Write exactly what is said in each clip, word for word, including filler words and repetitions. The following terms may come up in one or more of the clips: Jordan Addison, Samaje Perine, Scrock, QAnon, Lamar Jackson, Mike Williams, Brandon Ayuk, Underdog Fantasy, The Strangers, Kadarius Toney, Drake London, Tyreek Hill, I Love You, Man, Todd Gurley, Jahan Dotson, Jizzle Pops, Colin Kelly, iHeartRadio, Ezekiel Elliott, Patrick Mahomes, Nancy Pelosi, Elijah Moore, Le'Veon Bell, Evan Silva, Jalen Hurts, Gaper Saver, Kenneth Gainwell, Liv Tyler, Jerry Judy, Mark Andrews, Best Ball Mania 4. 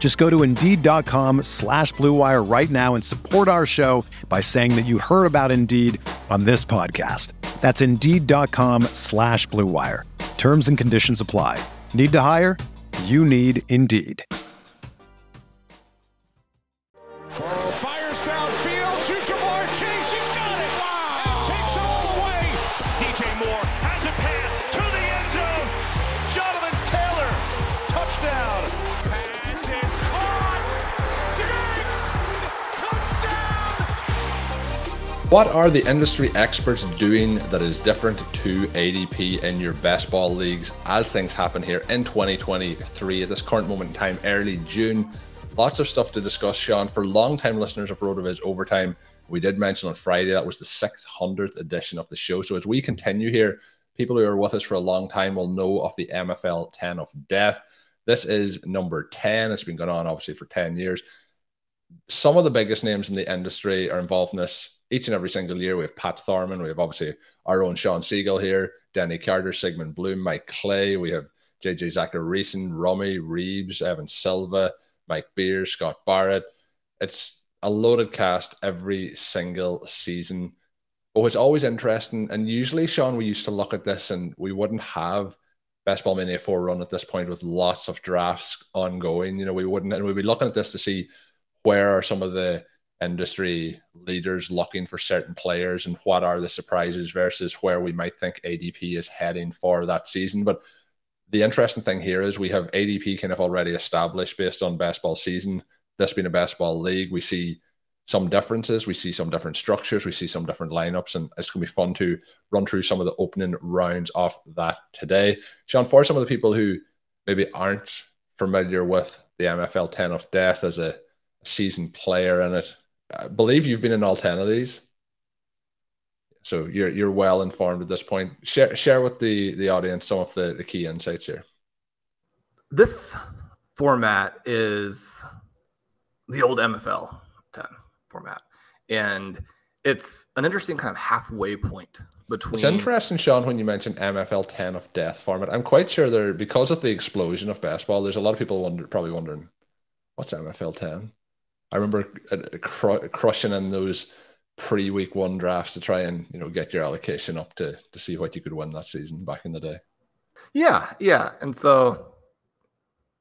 Just go to Indeed.com slash Blue Wire right now and support our show by saying that you heard about Indeed on this podcast. That's Indeed.com slash Blue Wire. Terms and conditions apply. Need to hire? You need Indeed. Fires downfield to Ja'Marr Chase. He's got it. Wow. And takes it all away. D J Moore has a pass to the end zone. Jonathan Taylor. Touchdown. It's caught! Diggs! Touchdown! What are the industry experts doing that is different to A D P in your best ball leagues as things happen here in twenty twenty-three at this current moment in time, early June? Lots of stuff to discuss, Sean. For long-time listeners of RotoViz Overtime, we did mention on Friday that was the six hundredth edition of the show. So as we continue here, people who are with us for a long time will know of the M F L ten of death. This is number ten. It's been going on, obviously, for ten years. Some of the biggest names in the industry are involved in this each and every single year. We have Pat Thorman. We have, obviously, our own Sean Siegel here, Danny Carter, Sigmund Bloom, Mike Clay. We have J J Zacharyson, Romy Reeves, Evan Silva, Mike Beer, Scott Barrett. It's a loaded cast every single season. Oh, it's always interesting. And usually, Sean, we used to look at this and we wouldn't have Best Ball Mania four run at this point with lots of drafts ongoing. You know, we wouldn't, and we'd be looking at this to see where are some of the industry leaders looking for certain players and what are the surprises versus where we might think A D P is heading for that season. But the interesting thing here is we have A D P kind of already established based on best ball season. This being a best ball league, we see some differences, we see some different structures, we see some different lineups, and it's going to be fun to run through some of the opening rounds of that today. Sean, for some of the people who maybe aren't familiar with the M F L ten of death as a seasoned player in it, I believe you've been in all ten of these. So you're you're well informed at this point. Share share with the, the audience some of the, the key insights here. This format is the old M F L ten. Format. And it's an interesting kind of halfway point between. It's interesting, Sean, when you mentioned M F L ten of death format. I'm quite sure there, because of the explosion of baseball, there's a lot of people wonder, probably wondering, what's M F L ten? I remember uh, cr- crushing in those pre-week one drafts to try and, you know, get your allocation up to to see what you could win that season back in the day. Yeah, yeah. And so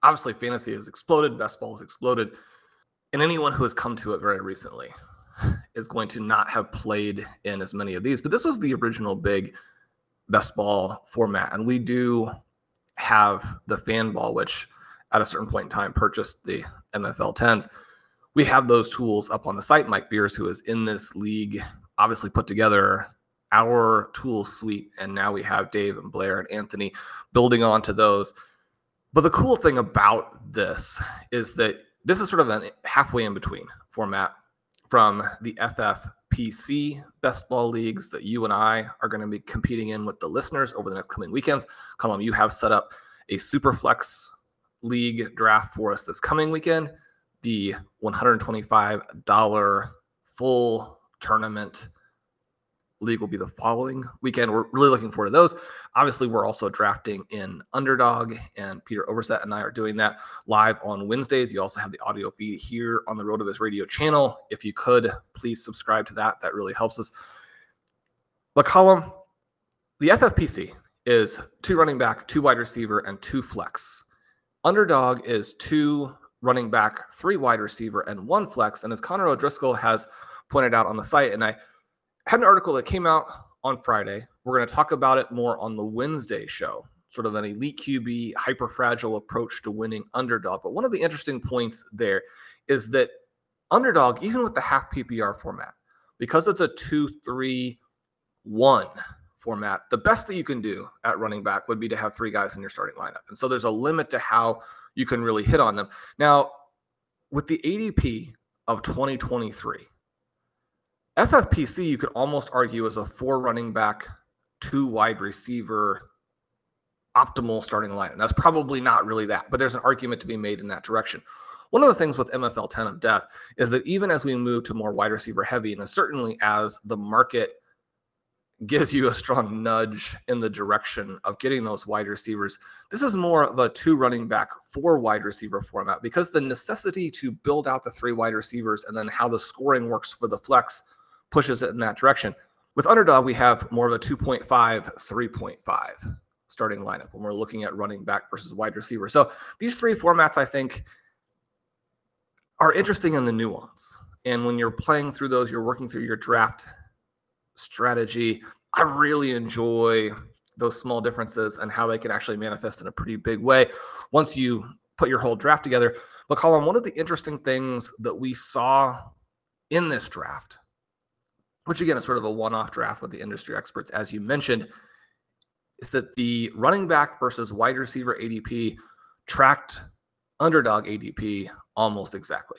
obviously fantasy has exploded, best ball has exploded. And anyone who has come to it very recently is going to not have played in as many of these. But this was the original big best ball format. And we do have the fan ball, which at a certain point in time purchased the M F L tens. We have those tools up on the site. Mike Beers, who is in this league, obviously put together our tool suite. And now we have Dave and Blair and Anthony building onto those. But the cool thing about this is that this is sort of a halfway in between format from the F F P C best ball leagues that you and I are going to be competing in with the listeners over the next coming weekends. Colin, you have set up a Superflex league draft for us this coming weekend, the one hundred twenty-five dollars full tournament league will be the following weekend. We're really looking forward to those. Obviously, we're also drafting in Underdog, and Peter Overset and I are doing that live on Wednesdays. You also have the audio feed here on the RotoViz Radio channel. If you could, please subscribe to that. That really helps us. But Colin, the F F P C is two running back, two wide receiver, and two flex. Underdog is two running back, three wide receiver, and one flex. And as Connor O'Driscoll has pointed out on the site, and I had an article that came out on Friday. We're going to talk about it more on the Wednesday show, sort of an elite Q B, hyper-fragile approach to winning Underdog. But one of the interesting points there is that Underdog, even with the half P P R format, because it's a two three one format, the best that you can do at running back would be to have three guys in your starting lineup. And so there's a limit to how you can really hit on them. Now, with the A D P of twenty twenty-three, F F P C, you could almost argue, is a four running back, two wide receiver, optimal starting lineup. That's probably not really that, but there's an argument to be made in that direction. One of the things with M F L ten of death is that even as we move to more wide receiver heavy, and certainly as the market gives you a strong nudge in the direction of getting those wide receivers, this is more of a two running back, four wide receiver format, because the necessity to build out the three wide receivers and then how the scoring works for the flex pushes it in that direction. With Underdog, we have more of a two point five, three point five starting lineup when we're looking at running back versus wide receiver. So these three formats, I think, are interesting in the nuance. And when you're playing through those, you're working through your draft strategy. I really enjoy those small differences and how they can actually manifest in a pretty big way once you put your whole draft together. But Colin, one of the interesting things that we saw in this draft, which again is sort of a one-off draft with the industry experts, as you mentioned, is that the running back versus wide receiver A D P tracked Underdog A D P almost exactly.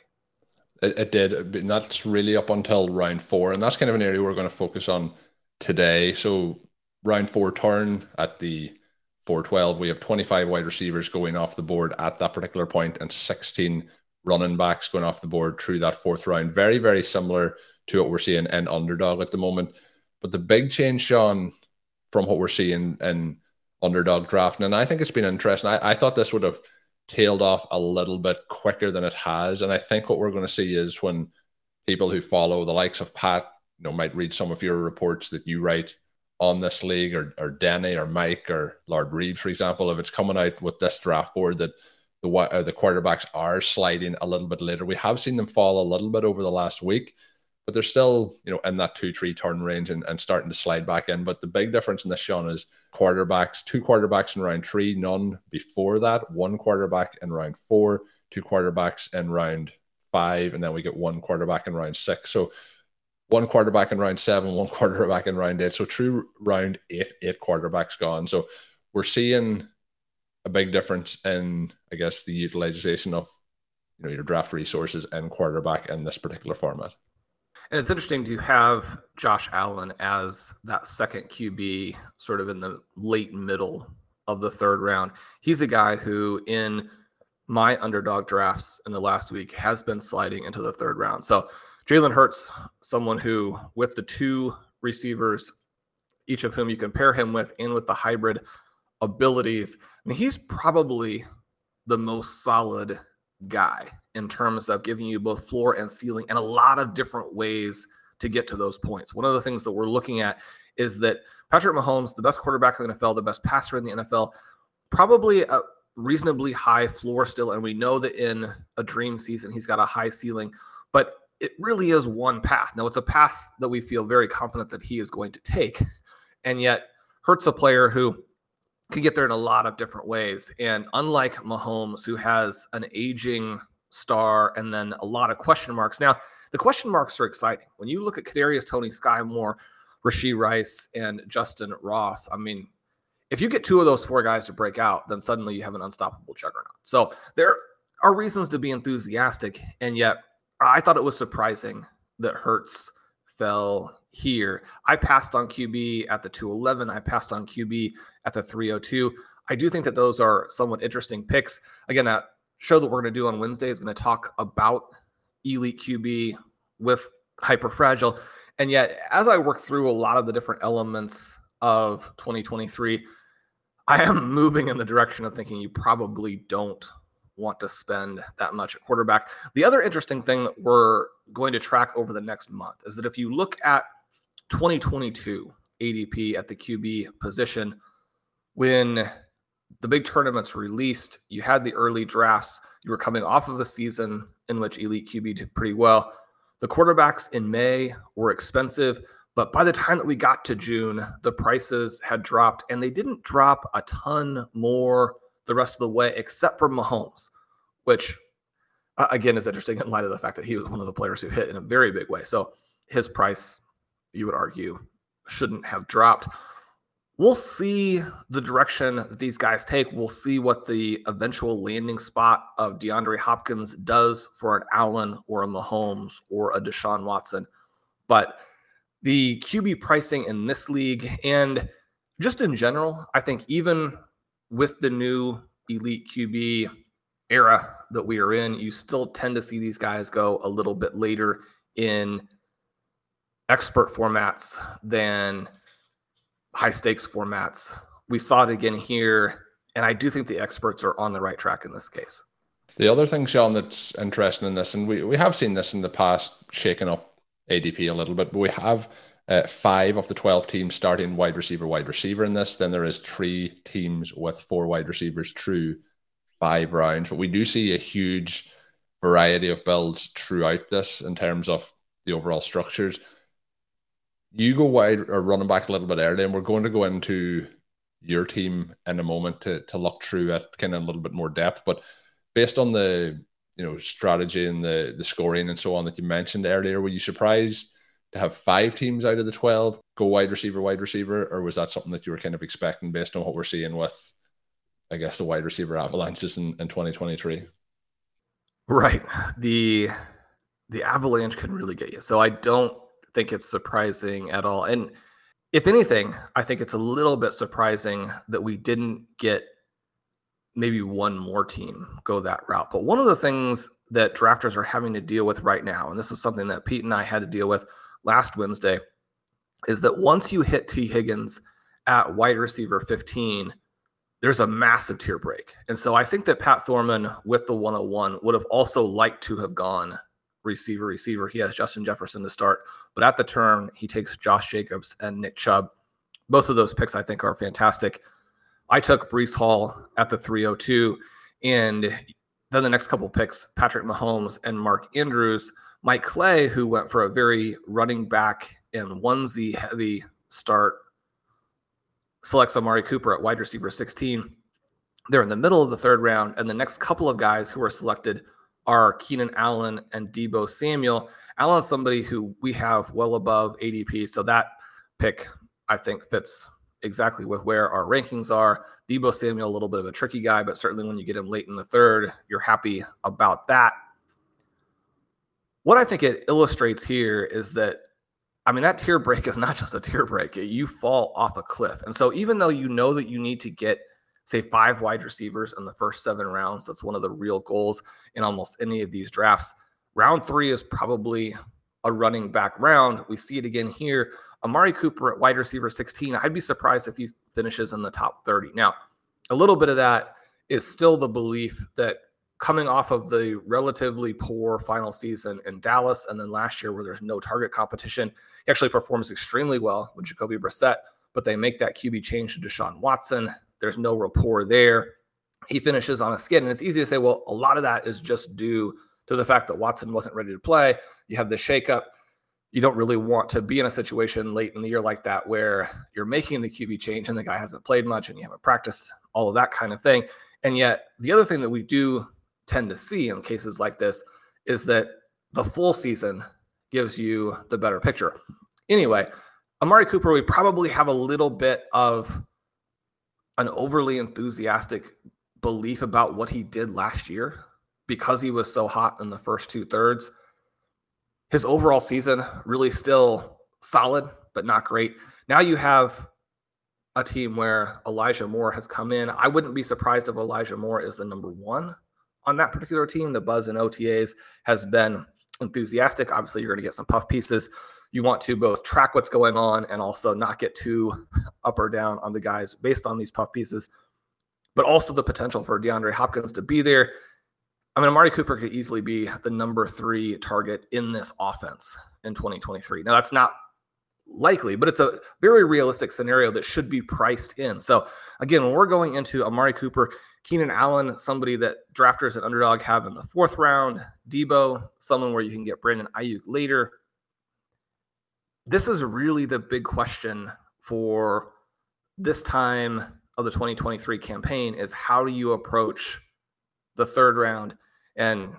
It, it did. And that's really up until round four. And that's kind of an area we're going to focus on today. So round four turn at the four twelve, we have twenty-five wide receivers going off the board at that particular point and sixteen running backs going off the board through that fourth round. Very, very similar to what we're seeing in Underdog at the moment. But the big change, Sean, from what we're seeing in Underdog drafting, and I think it's been interesting. I, I thought this would have tailed off a little bit quicker than it has, and I think what we're going to see is when people who follow the likes of Pat, you know, might read some of your reports that you write on this league, or, or Denny or Mike or Lard Reeves, for example, if it's coming out with this draft board that the or the quarterbacks are sliding a little bit later. We have seen them fall a little bit over the last week, but they're still, you know, in that two, three turn range and, and starting to slide back in. But the big difference in this, Sean, is quarterbacks, two quarterbacks in round three, none before that, one quarterback in round four, two quarterbacks in round five, and then we get one quarterback in round six. So one quarterback in round seven, one quarterback in round eight. So true round eight, eight quarterbacks gone. So we're seeing a big difference in, I guess, the utilization of, you know, your draft resources and quarterback in this particular format. And it's interesting to have Josh Allen as that second Q B sort of in the late middle of the third round. He's a guy who in my Underdog drafts in the last week has been sliding into the third round. So Jalen Hurts, someone who with the two receivers, each of whom you can pair him with and with the hybrid abilities, I mean, he's probably the most solid guy in terms of giving you both floor and ceiling and a lot of different ways to get to those points. One of the things that we're looking at is that Patrick Mahomes, the best quarterback in the N F L, the best passer in the N F L, probably a reasonably high floor still. And we know that in a dream season, he's got a high ceiling, but it really is one path. Now, it's a path that we feel very confident that he is going to take. And yet Hurts a player who can get there in a lot of different ways. And unlike Mahomes, who has an aging star and then a lot of question marks. Now, the question marks are exciting. When you look at Kadarius Toney, Sky Moore, Rashee Rice, and Justin Ross, I mean, if you get two of those four guys to break out, then suddenly you have an unstoppable juggernaut. So there are reasons to be enthusiastic. And yet I thought it was surprising that Hurts fell here. I passed on Q B at the two eleven. I passed on Q B at the three oh two. I do think that those are somewhat interesting picks. Again, that show that we're going to do on Wednesday is going to talk about elite Q B with hyperfragile. And yet, as I work through a lot of the different elements of twenty twenty-three, I am moving in the direction of thinking you probably don't want to spend that much at quarterback. The other interesting thing that we're going to track over the next month is that if you look at twenty twenty-two A D P at the Q B position, when the big tournaments released, you had the early drafts, you were coming off of a season in which elite Q B did pretty well. The quarterbacks in May were expensive, But by the time that we got to June, the prices had dropped, and they didn't drop a ton more the rest of the way, except for Mahomes, which uh, again is interesting in light of the fact that he was one of the players who hit in a very big way. So his price, you would argue, shouldn't have dropped. We'll see the direction that these guys take. We'll see what the eventual landing spot of DeAndre Hopkins does for an Allen or a Mahomes or a Deshaun Watson. But the Q B pricing in this league and just in general, I think even with the new elite Q B era that we are in, you still tend to see these guys go a little bit later in expert formats than high stakes formats. We saw it again here, and I do think the experts are on the right track in this case. The other thing, Sean, that's interesting in this, and we, we have seen this in the past shaking up A D P a little bit, but we have uh, five of the twelve teams starting wide receiver, wide receiver in this. Then there is three teams with four wide receivers through five rounds. But we do see a huge variety of builds throughout this in terms of the overall structures. You go wide or running back a little bit early, and we're going to go into your team in a moment to, to look through at kind of a little bit more depth. But based on the you know strategy and the, the scoring and so on that you mentioned earlier, were you surprised to have five teams out of the twelve go wide receiver, wide receiver, or was that something that you were kind of expecting based on what we're seeing with, I guess, the wide receiver avalanches in, in twenty twenty-three? Right. The, the avalanche can really get you. So I don't think it's surprising at all. And if anything, I think it's a little bit surprising that we didn't get maybe one more team go that route. But one of the things that drafters are having to deal with right now, and this is something that Pete and I had to deal with last Wednesday, is that once you hit T Higgins at wide receiver fifteen, there's a massive tier break. And so I think that Pat Thorman with the one oh one would have also liked to have gone receiver, receiver. He has Justin Jefferson to start, but at the turn, he takes Josh Jacobs and Nick Chubb. Both of those picks, I think, are fantastic. I took Breece Hall at the three oh two, and then the next couple picks, Patrick Mahomes and Mark Andrews. Mike Clay, who went for a very running back and onesie heavy start, selects Amari Cooper at wide receiver sixteen. They're in the middle of the third round, and the next couple of guys who are selected are Keenan Allen and Debo Samuel. Allen's somebody who we have well above A D P, so that pick, I think, fits exactly with where our rankings are. Debo Samuel, a little bit of a tricky guy, but certainly when you get him late in the third, you're happy about that. What I think it illustrates here is that, I mean, that tier break is not just a tier break. You fall off a cliff. And so even though you know that you need to get, say, five wide receivers in the first seven rounds, that's one of the real goals in almost any of these drafts, round three is probably a running back round. We see it again here. Amari Cooper at wide receiver sixteen, I'd be surprised if he finishes in the top thirty. Now, a little bit of that is still the belief that coming off of the relatively poor final season in Dallas and then last year where there's no target competition, he actually performs extremely well with Jacoby Brissett, but they make that Q B change to Deshaun Watson. There's no rapport there. He finishes on a skid, and it's easy to say, well, a lot of that is just due to the fact that Watson wasn't ready to play. You have the shakeup. You don't really want to be in a situation late in the year like that where you're making the Q B change and the guy hasn't played much and you haven't practiced, all of that kind of thing. And yet the other thing that we do tend to see in cases like this is that the full season gives you the better picture. Anyway, Amari Cooper, we probably have a little bit of an overly enthusiastic belief about what he did last year because he was so hot in the first two thirds. His overall season really still solid, but not great. Now you have a team where Elijah Moore has come in. I wouldn't be surprised if Elijah Moore is the number one on that particular team. The buzz in O T As has been enthusiastic. Obviously, you're going to get some puff pieces. You want to both track what's going on and also not get too up or down on the guys based on these puff pieces, but also the potential for DeAndre Hopkins to be there. I mean, Amari Cooper could easily be the number three target in this offense in twenty twenty-three. Now, that's not likely, but it's a very realistic scenario that should be priced in. So, again, when we're going into Amari Cooper, Keenan Allen, somebody that drafters and Underdog have in the fourth round, Debo, someone where you can get Brandon Ayuk later, this is really the big question for this time of the twenty twenty-three campaign is how do you approach the third round? And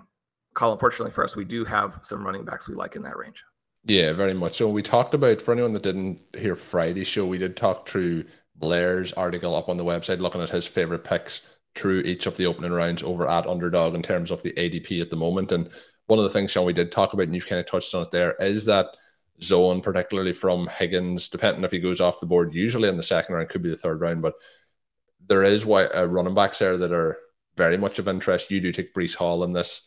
Colin, fortunately for us, we do have some running backs we like in that range. Yeah, very much. So we talked about, for anyone that didn't hear Friday's show, we did talk through Blair's article up on the website, looking at his favorite picks through each of the opening rounds over at Underdog in terms of the A D P at the moment. And one of the things, Sean, we did talk about, and you've kind of touched on it there, is that zone, particularly from Higgins, depending if he goes off the board, usually in the second round, could be the third round, but there is uh, running backs there that are very much of interest. You do take Breece Hall in this,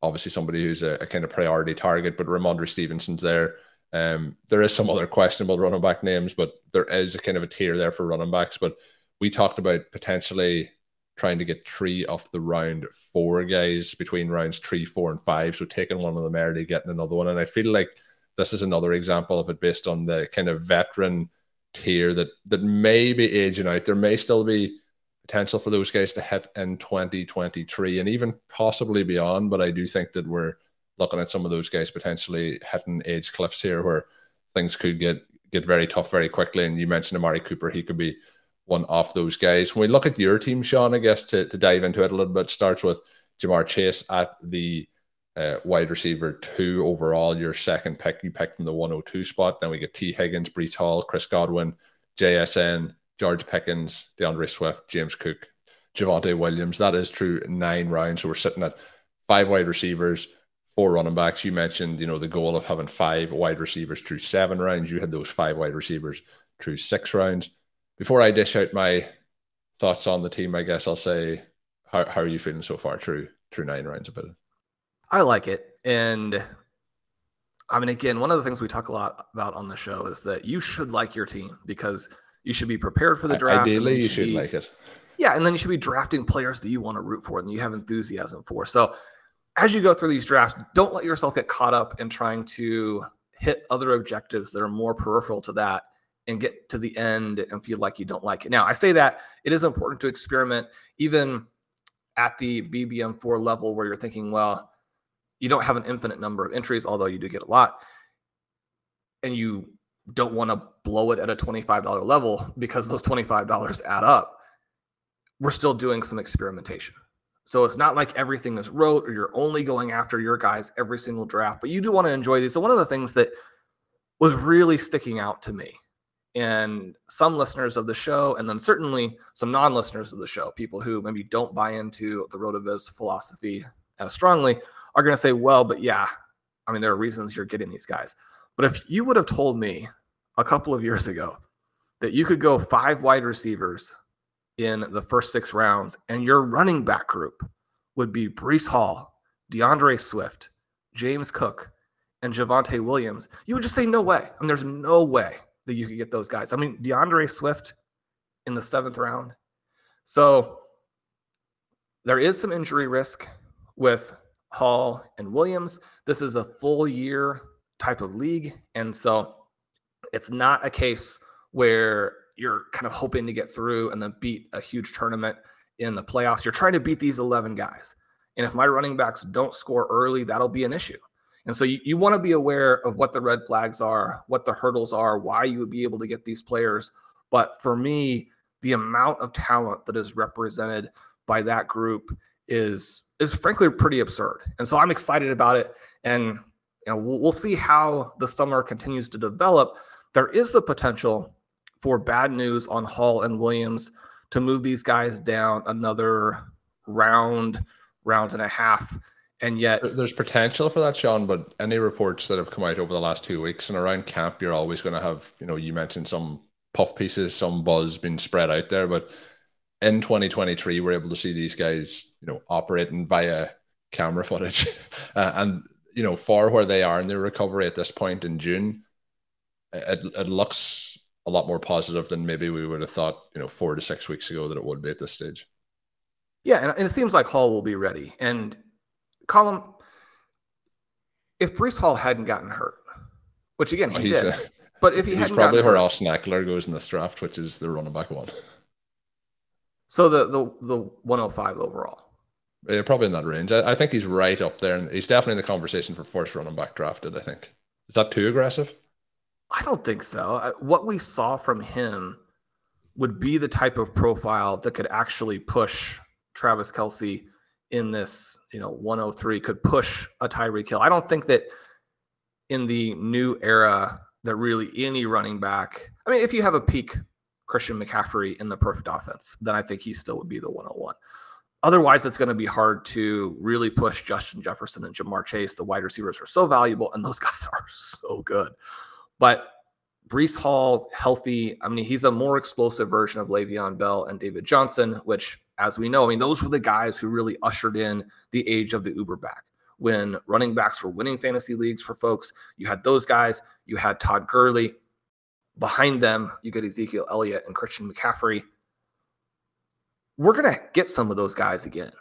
obviously somebody who's a, a kind of priority target, but Ramondre Stevenson's there. Um, there is some other questionable running back names, but there is a kind of a tier there for running backs. But we talked about potentially trying to get three of the round four guys between rounds three, four, and five. So taking one of them early, getting another one. And I feel like this is another example of it based on the kind of veteran tier that, that may be aging out. There may still be potential for those guys to hit in twenty twenty-three and even possibly beyond. But I do think that we're looking at some of those guys potentially hitting age cliffs here where things could get, get very tough very quickly. And you mentioned Amari Cooper. He could be one off those guys. When we look at your team, Sean, I guess to, to dive into it a little bit, starts with Ja'Marr Chase at the uh, wide receiver two overall, your second pick. You picked from the one oh two spot. Then we get T Higgins, Breece Hall, Chris Godwin, J S N, George Pickens, D'Andre Swift, James Cook, Javonte Williams. That is through nine rounds. So we're sitting at five wide receivers, four running backs. You mentioned, you know, the goal of having five wide receivers through seven rounds. You had those five wide receivers through six rounds. Before I dish out my thoughts on the team, I guess I'll say, how, how are you feeling so far through through nine rounds a bit? I like it. And I mean, again, one of the things we talk a lot about on the show is that you should like your team because you should be prepared for the draft. Ideally, you, you should be, like it. Yeah, and then you should be drafting players that you want to root for and you have enthusiasm for. So as you go through these drafts, don't let yourself get caught up in trying to hit other objectives that are more peripheral to that and get to the end and feel like you don't like it. Now, I say that it is important to experiment even at the B B M four level where you're thinking, well, you don't have an infinite number of entries, although you do get a lot. And you don't want to blow it at a twenty-five dollars level because those twenty-five dollars add up. We're still doing some experimentation. So it's not like everything is rote or you're only going after your guys every single draft, but you do want to enjoy these. So one of the things that was really sticking out to me, and some listeners of the show, and then certainly some non-listeners of the show, people who maybe don't buy into the RotoViz philosophy as strongly, are going to say, well, but yeah, I mean, there are reasons you're getting these guys. But if you would have told me a couple of years ago that you could go five wide receivers in the first six rounds and your running back group would be Breece Hall, D'Andre Swift, James Cook, and Javonte Williams, you would just say, no way. I mean, there's no way that you could get those guys. I mean, D'Andre Swift in the seventh round. So there is some injury risk with Hall and Williams. This is a full year type of league. And so it's not a case where you're kind of hoping to get through and then beat a huge tournament in the playoffs. You're trying to beat these eleven guys. And if my running backs don't score early, that'll be an issue. And so you, you want to be aware of what the red flags are, what the hurdles are, why you would be able to get these players. But for me, the amount of talent that is represented by that group is, is frankly pretty absurd. And so I'm excited about it. And you know, we'll, we'll see how the summer continues to develop. There is the potential for bad news on Hall and Williams to move these guys down another round, round and a half. And yet there's potential for that, Sean, but any reports that have come out over the last two weeks and around camp, you're always going to have, you know, you mentioned some puff pieces, some buzz being spread out there, but in twenty twenty-three, we're able to see these guys, you know, operating via camera footage uh, and, you know, far where they are in their recovery at this point in June, it, it looks a lot more positive than maybe we would have thought, you know, four to six weeks ago that it would be at this stage. Yeah. And, and it seems like Hall will be ready. And Colin, if Breece Hall hadn't gotten hurt, which again, he did, a, but if he hadn't gotten hurt. He's probably where Austin Eckler goes in this draft, which is the running back one. So the the, the one oh five overall. Yeah, probably in that range. I, I think he's right up there. And he's definitely in the conversation for first running back drafted, I think. Is that too aggressive? I don't think so. What we saw from him would be the type of profile that could actually push Travis Kelce in this, you know, one oh three, could push a Tyreek Hill. I don't think that in the new era that really any running back, I mean, if you have a peak Christian McCaffrey in the perfect offense, then I think he still would be the one oh one. Otherwise, it's going to be hard to really push Justin Jefferson and Ja'Marr Chase. The wide receivers are so valuable, and those guys are so good. But Breece Hall, healthy, I mean, he's a more explosive version of Le'Veon Bell and David Johnson, which, as we know, I mean, those were the guys who really ushered in the age of the Uber back. When running backs were winning fantasy leagues for folks, you had those guys. You had Todd Gurley. Behind them, you get Ezekiel Elliott and Christian McCaffrey. We're going to get some of those guys again.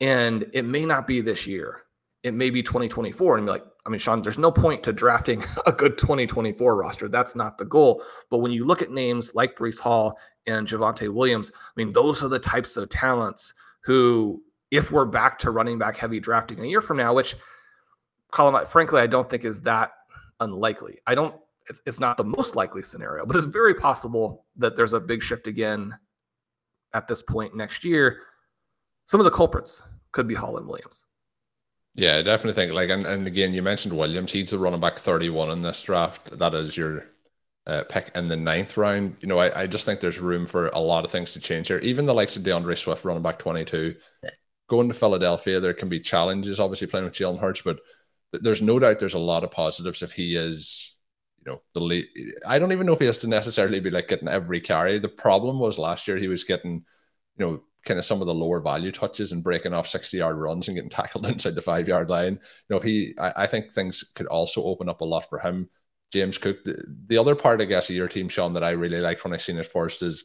And it may not be this year. It may be twenty twenty-four. And be like, I mean, Sean, there's no point to drafting a good twenty twenty-four roster. That's not the goal. But when you look at names like Breece Hall and Javonte Williams, I mean, those are the types of talents who, if we're back to running back heavy drafting a year from now, which, Colin, frankly, I don't think is that unlikely. I don't, it's, it's not the most likely scenario, but it's very possible that there's a big shift again at this point next year. Some of the culprits could be Hall and Williams. Yeah, I definitely think, like, and, and again, you mentioned Williams. He's the running back thirty-one in this draft. That is your uh, pick in the ninth round. You know, I, I just think there's room for a lot of things to change here. Even the likes of D'Andre Swift, running back twenty-two. Going to Philadelphia, there can be challenges, obviously, playing with Jalen Hurts, but there's no doubt there's a lot of positives if he is, you know, the lead. I don't even know if he has to necessarily be like getting every carry. The problem was last year he was getting, you know, kind of some of the lower value touches and breaking off sixty-yard runs and getting tackled inside the five-yard line. You know, if he, I, I think things could also open up a lot for him. James Cook, the, the other part, I guess, of your team, Sean, that I really liked when I seen it first is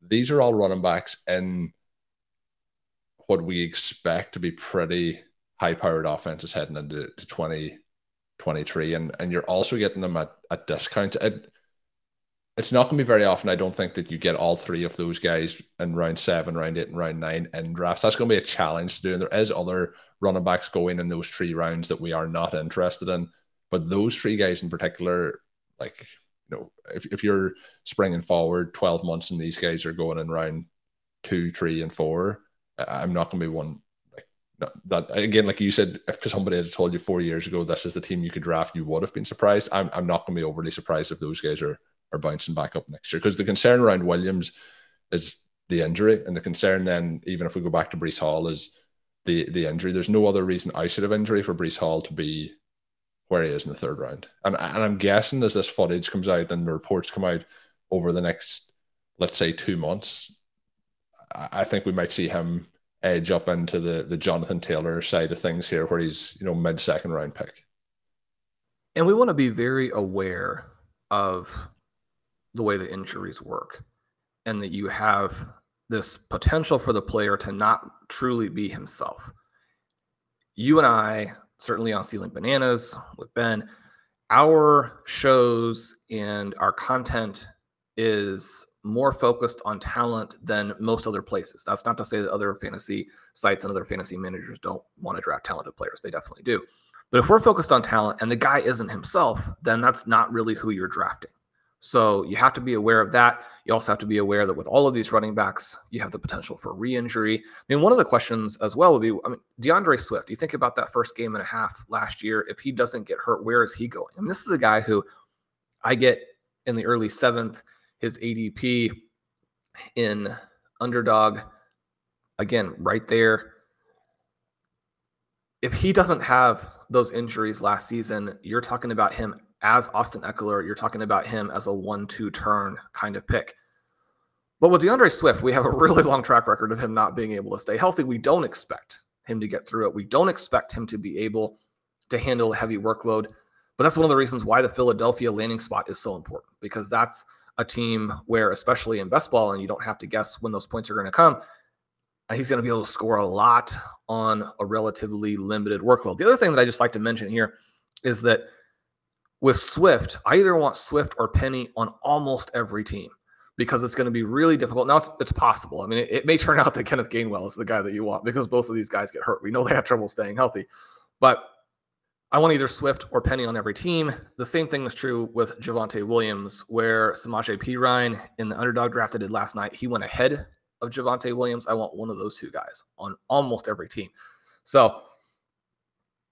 these are all running backs in what we expect to be pretty high-powered offenses heading into to twenty twenty-three, and and you're also getting them at, at discounts. It, it's not going to be very often, I don't think, that you get all three of those guys in round seven, round eight, and round nine in drafts. That's going to be a challenge to do, and there is other running backs going in those three rounds that we are not interested in. But those three guys in particular, like, you know, if, if you're springing forward twelve months and these guys are going in round two, three, and four, I'm not going to be one. No, that again, like you said, if somebody had told you four years ago this is the team you could draft, you would have been surprised. I'm I'm not going to be overly surprised if those guys are are bouncing back up next year, because the concern around Williams is the injury, and the concern then, even if we go back to Breece Hall, is the the injury. There's no other reason outside of injury for Breece Hall to be where he is in the third round. And and I'm guessing as this footage comes out and the reports come out over the next, let's say, two months, I, I think we might see him edge up into the the Jonathan Taylor side of things here, where he's, you know, mid second round pick. And we want to be very aware of the way the injuries work, and that you have this potential for the player to not truly be himself. You and I, certainly on Stealing Bananas with Ben, our shows and our content is more focused on talent than most other places. That's not to say that other fantasy sites and other fantasy managers don't want to draft talented players. They definitely do. But if we're focused on talent and the guy isn't himself, then that's not really who you're drafting. So you have to be aware of that. You also have to be aware that with all of these running backs, you have the potential for re-injury. I mean, one of the questions as well would be, I mean, D'Andre Swift, you think about that first game and a half last year, if he doesn't get hurt, where is he going? I mean, this is a guy who I get in the early seventh, his A D P in Underdog, again, right there. If he doesn't have those injuries last season, you're talking about him as Austin Eckler. You're talking about him as a one two turn kind of pick. But with D'Andre Swift, we have a really long track record of him not being able to stay healthy. We don't expect him to get through it. We don't expect him to be able to handle a heavy workload. But that's one of the reasons why the Philadelphia landing spot is so important, because that's a team where, especially in best ball, and you don't have to guess when those points are going to come, he's going to be able to score a lot on a relatively limited workload. The other thing that I just like to mention here is that with Swift, I either want Swift or Penny on almost every team, because it's going to be really difficult. Now, it's, it's possible. I mean, it, it may turn out that Kenneth Gainwell is the guy that you want, because both of these guys get hurt. We know they have trouble staying healthy. But I want either Swift or Penny on every team. The same thing is true with Javonte Williams, where Samaje Perine in the underdog draft I did last night, he went ahead of Javonte Williams. I want one of those two guys on almost every team. So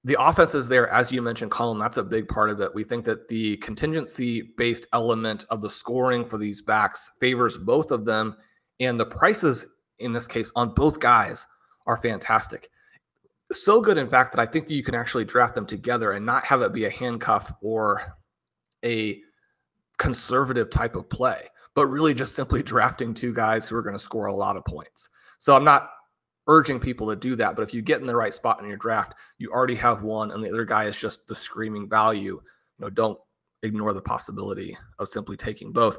the offense is there, as you mentioned, Colin. That's a big part of it. We think that the contingency-based element of the scoring for these backs favors both of them, and the prices in this case on both guys are fantastic. So good, in fact, that I think that you can actually draft them together and not have it be a handcuff or a conservative type of play, but really just simply drafting two guys who are going to score a lot of points. So I'm not urging people to do that, but if you get in the right spot in your draft, you already have one, and the other guy is just the screaming value. You know, don't ignore the possibility of simply taking both.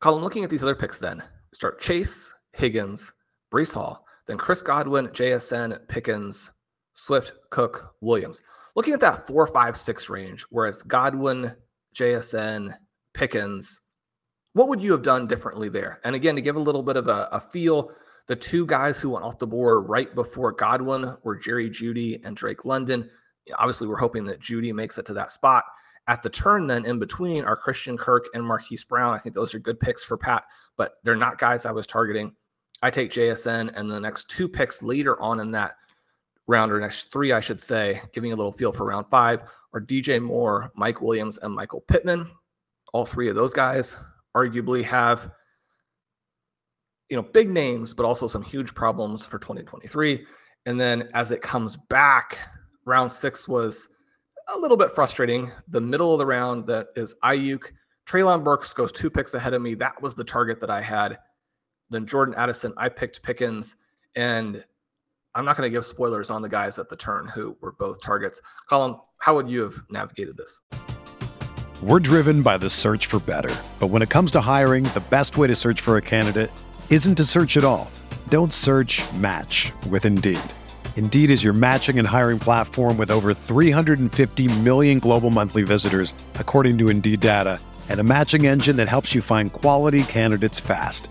Colin, looking at these other picks then, start Chase, Higgins, Breece Hall, then Chris Godwin, J S N, Pickens, Swift, Cook, Williams. Looking at that four, five, six range, where it's Godwin, J S N, Pickens, what would you have done differently there? And again, to give a little bit of a, a feel, the two guys who went off the board right before Godwin were Jerry Judy and Drake London. Obviously, we're hoping that Judy makes it to that spot. At the turn, then, in between are Christian Kirk and Marquise Brown. I think those are good picks for Pat, but they're not guys I was targeting. I take J S N, and the next two picks later on in that round, or next three, I should say, giving a little feel for round five, are D J Moore, Mike Williams, and Michael Pittman. All three of those guys arguably have, you know, big names, but also some huge problems for twenty twenty-three. And then as it comes back, round six was a little bit frustrating. The middle of the round, that is Ayuk. Treylon Burks goes two picks ahead of me. That was the target that I had. Then Jordan Addison, I picked Pickens. And I'm not going to give spoilers on the guys at the turn who were both targets. Colin, how would you have navigated this? We're driven by the search for better. But when it comes to hiring, the best way to search for a candidate isn't to search at all. Don't search, match with Indeed. Indeed is your matching and hiring platform with over three hundred fifty million global monthly visitors, according to Indeed data, and a matching engine that helps you find quality candidates fast.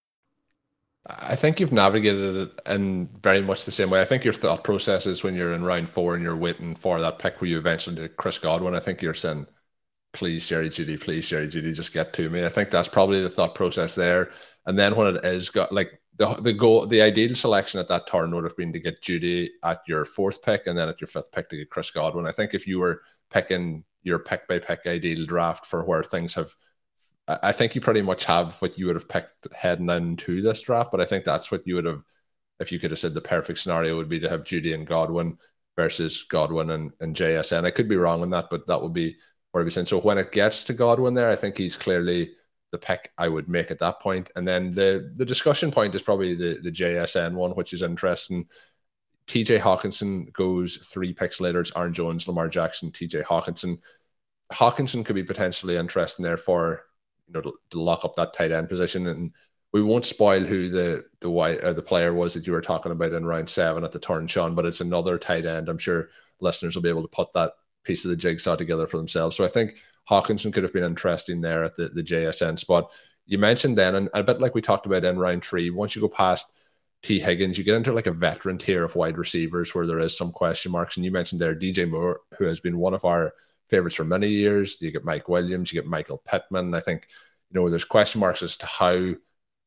I think you've navigated it in very much the same way. I think your thought process is when you're in round four and you're waiting for that pick where you eventually do Chris Godwin, I think you're saying, please, Jerry Judy, please, Jerry Judy, just get to me. I think that's probably the thought process there. And then when it is got like the the goal, the ideal selection at that turn would have been to get Judy at your fourth pick and then at your fifth pick to get Chris Godwin. I think if you were picking your pick by pick ideal draft for where things have, I think you pretty much have what you would have picked heading into this draft, but I think that's what you would have, if you could have said the perfect scenario would be to have Judy and Godwin versus Godwin and, and J S N. I could be wrong on that, but that would be what I'd be saying. So when it gets to Godwin there, I think he's clearly the pick I would make at that point. And then the the discussion point is probably the, the J S N one, which is interesting. T J Hawkinson goes three picks later. It's Aaron Jones, Lamar Jackson, T J Hawkinson. Hawkinson could be potentially interesting there for, you know, to, to lock up that tight end position, and we won't spoil who the the wide, or the player was that you were talking about in round seven at the turn, Sean. But it's another tight end. I'm sure listeners will be able to put that piece of the jigsaw together for themselves. So I think Hawkinson could have been interesting there at the, the J S N spot. You mentioned then, and a bit like we talked about in round three, once you go past T Higgins, you get into like a veteran tier of wide receivers where there is some question marks. And you mentioned there D J Moore, who has been one of our favorites for many years. You get Mike Williams, you get Michael Pittman. I think, you know, there's question marks as to how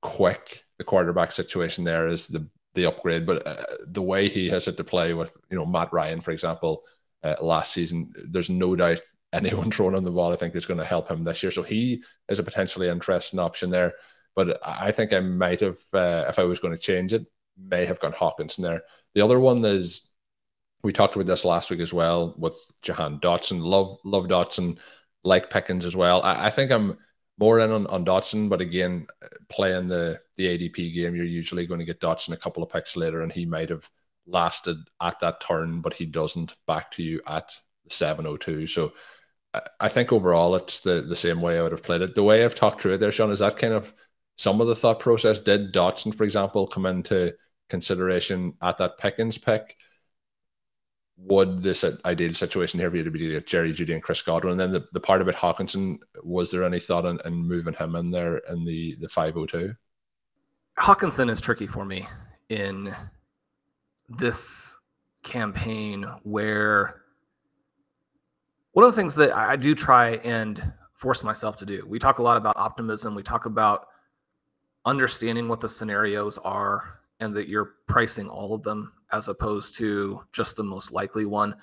quick the quarterback situation there is, the the upgrade. But uh, the way he has had to play with, you know, Matt Ryan, for example, uh, last season, there's no doubt anyone throwing on the ball, I think, is going to help him this year. So he is a potentially interesting option there. But I think I might have, uh, if I was going to change it, may have gone Hawkins in there. The other one is, we talked about this last week as well with Jahan Dotson. Love love Dotson, like Pickens as well. I, I think I'm more in on, on Dotson, but again, playing the, the A D P game, you're usually going to get Dotson a couple of picks later, and he might have lasted at that turn, but he doesn't back to you at seven oh two. So I, I think overall it's the, the same way I would have played it. The way I've talked through it there, Sean, is that kind of some of the thought process. Did Dotson, for example, come into consideration at that Pickens pick? Would this ideal situation here be to be Jerry Judy and Chris Godwin? And then the, the part about Hawkinson, was there any thought in, in moving him in there in the, the five oh two? Hawkinson is tricky for me in this campaign, where one of the things that I do try and force myself to do, we talk a lot about optimism. We talk about understanding what the scenarios are and that you're pricing all of them as opposed to just the most likely one,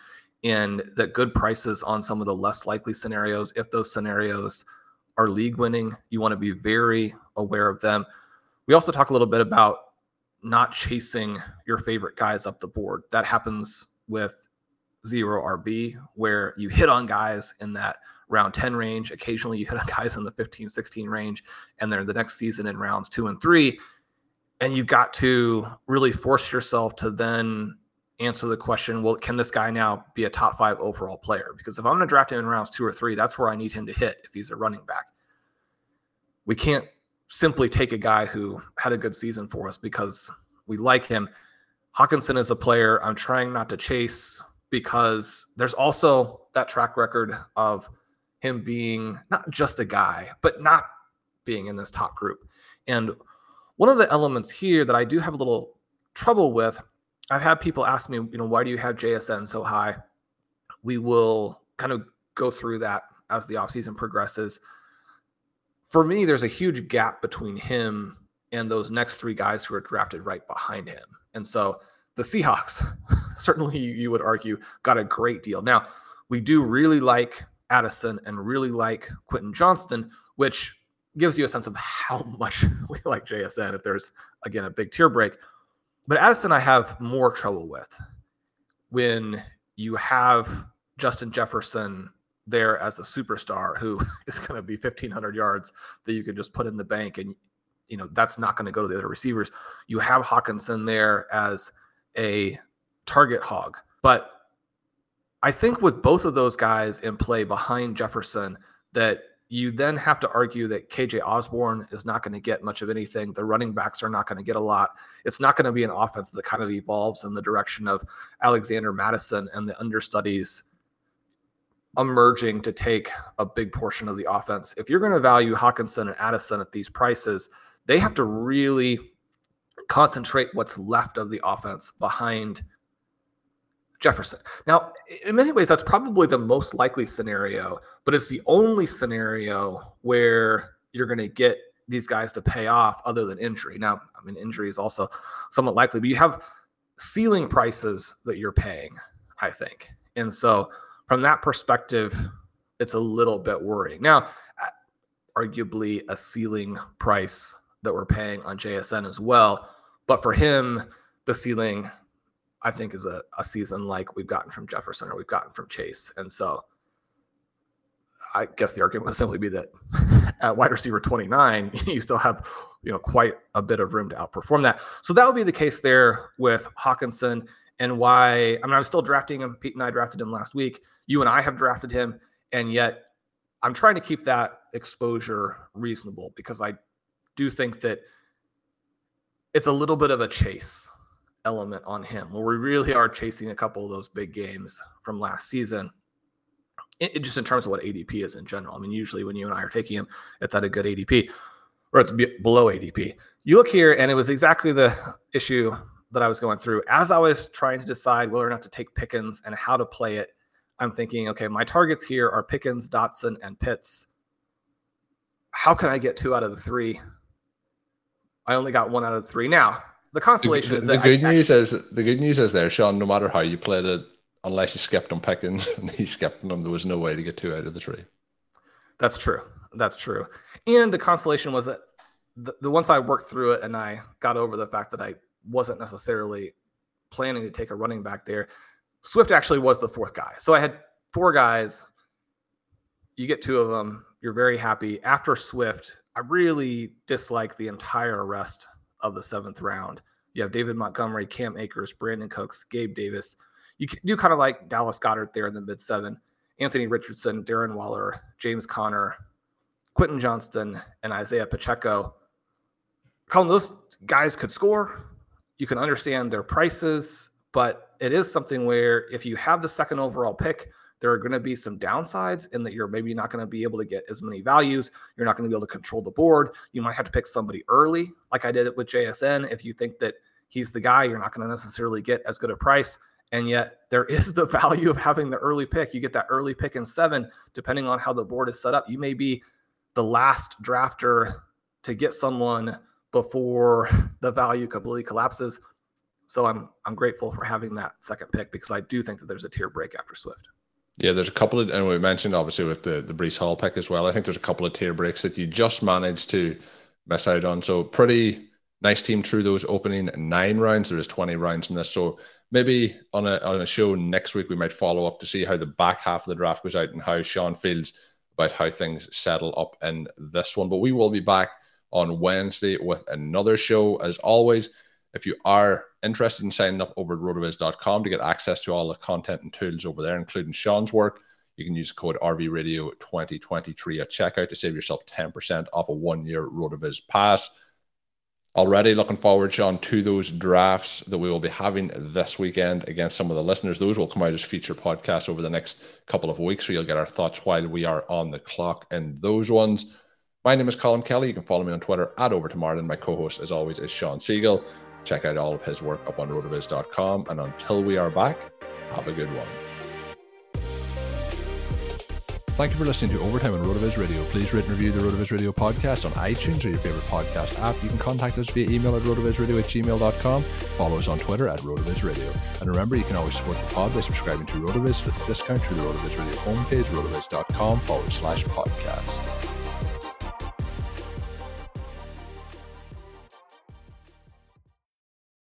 and that good prices on some of the less likely scenarios, if those scenarios are league winning, you want to be very aware of them. We also talk a little bit about not chasing your favorite guys up the board. That happens with zero R B, where you hit on guys in that round ten range. Occasionally you hit on guys in the fifteen, sixteen range, and they're the next season in rounds two and three. And you got to really force yourself to then answer the question, well, can this guy now be a top five overall player? Because if I'm going to draft him in rounds two or three, that's where I need him to hit if he's a running back. We can't simply take a guy who had a good season for us because we like him. Hawkinson is a player I'm trying not to chase, because there's also that track record of him being not just a guy, but not being in this top group. And one of the elements here that I do have a little trouble with, I've had people ask me, you know, why do you have J S N so high? We will kind of go through that as the offseason progresses. For me, there's a huge gap between him and those next three guys who are drafted right behind him. And so the Seahawks, certainly you would argue, got a great deal. Now, we do really like Addison and really like Quentin Johnston, which gives you a sense of how much we like J S N if there's, again, a big tier break. But Addison I have more trouble with when you have Justin Jefferson there as a superstar who is going to be fifteen hundred yards that you can just put in the bank, and you know that's not going to go to the other receivers. You have Hawkinson there as a target hog. But I think with both of those guys in play behind Jefferson, that you then have to argue that K J Osborne is not going to get much of anything. The running backs are not going to get a lot. It's not going to be an offense that kind of evolves in the direction of Alexander Madison and the understudies emerging to take a big portion of the offense. If you're going to value Hawkinson and Addison at these prices, they have to really concentrate what's left of the offense behind Jefferson. Now, in many ways, that's probably the most likely scenario, but it's the only scenario where you're going to get these guys to pay off other than injury. Now, I mean, injury is also somewhat likely, but you have ceiling prices that you're paying, I think. And so from that perspective, it's a little bit worrying. Now, arguably a ceiling price that we're paying on J S N as well, but for him, the ceiling I think is a, a season like we've gotten from Jefferson or we've gotten from Chase. And so I guess the argument would simply be that at wide receiver twenty-nine, you still have, you know, quite a bit of room to outperform that. So that would be the case there with Hawkinson, and why, I mean, I'm still drafting him. Pete and I drafted him last week. You and I have drafted him. And yet I'm trying to keep that exposure reasonable, because I do think that it's a little bit of a chase element on him, where we really are chasing a couple of those big games from last season, it, it just in terms of what A D P is in general. I mean, usually when you and I are taking him, it's at a good A D P, or it's below A D P. you look here, and it was exactly the issue that I was going through. As I was trying to decide whether or not to take Pickens and how to play it, I'm thinking, okay, my targets here are Pickens, Dotson, and Pitts. How can I get two out of the three? I only got one out of the three. Now, the consolation the, is that the good I, news I, is the good news is there, Sean. No matter how you played it, unless you skipped on Pickens and he skipped them, there was no way to get two out of the three. That's true. That's true. And the consolation was that the, the once I worked through it and I got over the fact that I wasn't necessarily planning to take a running back there, Swift actually was the fourth guy. So I had four guys. You get two of them. You're very happy. After Swift, I really dislike the entire rest of the seventh round. You have David Montgomery, Cam Akers, Brandon Cooks, Gabe Davis. You do kind of like Dallas Goedert there in the mid seven, Anthony Richardson, Darren Waller, James Conner, Quentin Johnston, and Isaiah Pacheco. Colin, those guys could score. You can understand their prices, but it is something where if you have the second overall pick, there are going to be some downsides in that you're maybe not going to be able to get as many values. You're not going to be able to control the board. You might have to pick somebody early, like I did it with J S N. If you think that he's the guy, you're not going to necessarily get as good a price. And yet there is the value of having the early pick. You get that early pick in seven, depending on how the board is set up. You may be the last drafter to get someone before the value completely collapses. So I'm I'm grateful for having that second pick because I do think that there's a tier break after Swift. Yeah, there's a couple of, and we mentioned obviously with the, the Breece Hall pick as well, I think there's a couple of tier breaks that you just managed to miss out on. So pretty nice team through those opening nine rounds. There is twenty rounds in this. So maybe on a on a show next week, we might follow up to see how the back half of the draft goes out and how Sean feels about how things settle up in this one. But we will be back on Wednesday with another show. As always, if you are interested in signing up over at rotoviz dot com to get access to all the content and tools over there, including Sean's work, you can use the code R V Radio twenty twenty-three at checkout to save yourself ten percent off a one-year RotoViz pass. Already looking forward, Sean, to those drafts that we will be having this weekend against some of the listeners. Those will come out as feature podcasts over the next couple of weeks, so you'll get our thoughts while we are on the clock in those ones. My name is Colin Kelly. You can follow me on Twitter at Over to Martin. My co-host, as always, is Sean Siegel. Check out all of his work up on rotoviz dot com. And until we are back, have a good one. Thank you for listening to Overtime on RotoViz Radio. Please rate and review the RotoViz Radio podcast on iTunes or your favorite podcast app. You can contact us via email at rotovizradio at gmail dot com. Follow us on Twitter at RotoViz Radio. And remember, you can always support the pod by subscribing to RotoViz with a discount through the RotoViz Radio homepage, rotoviz dot com forward slash podcast.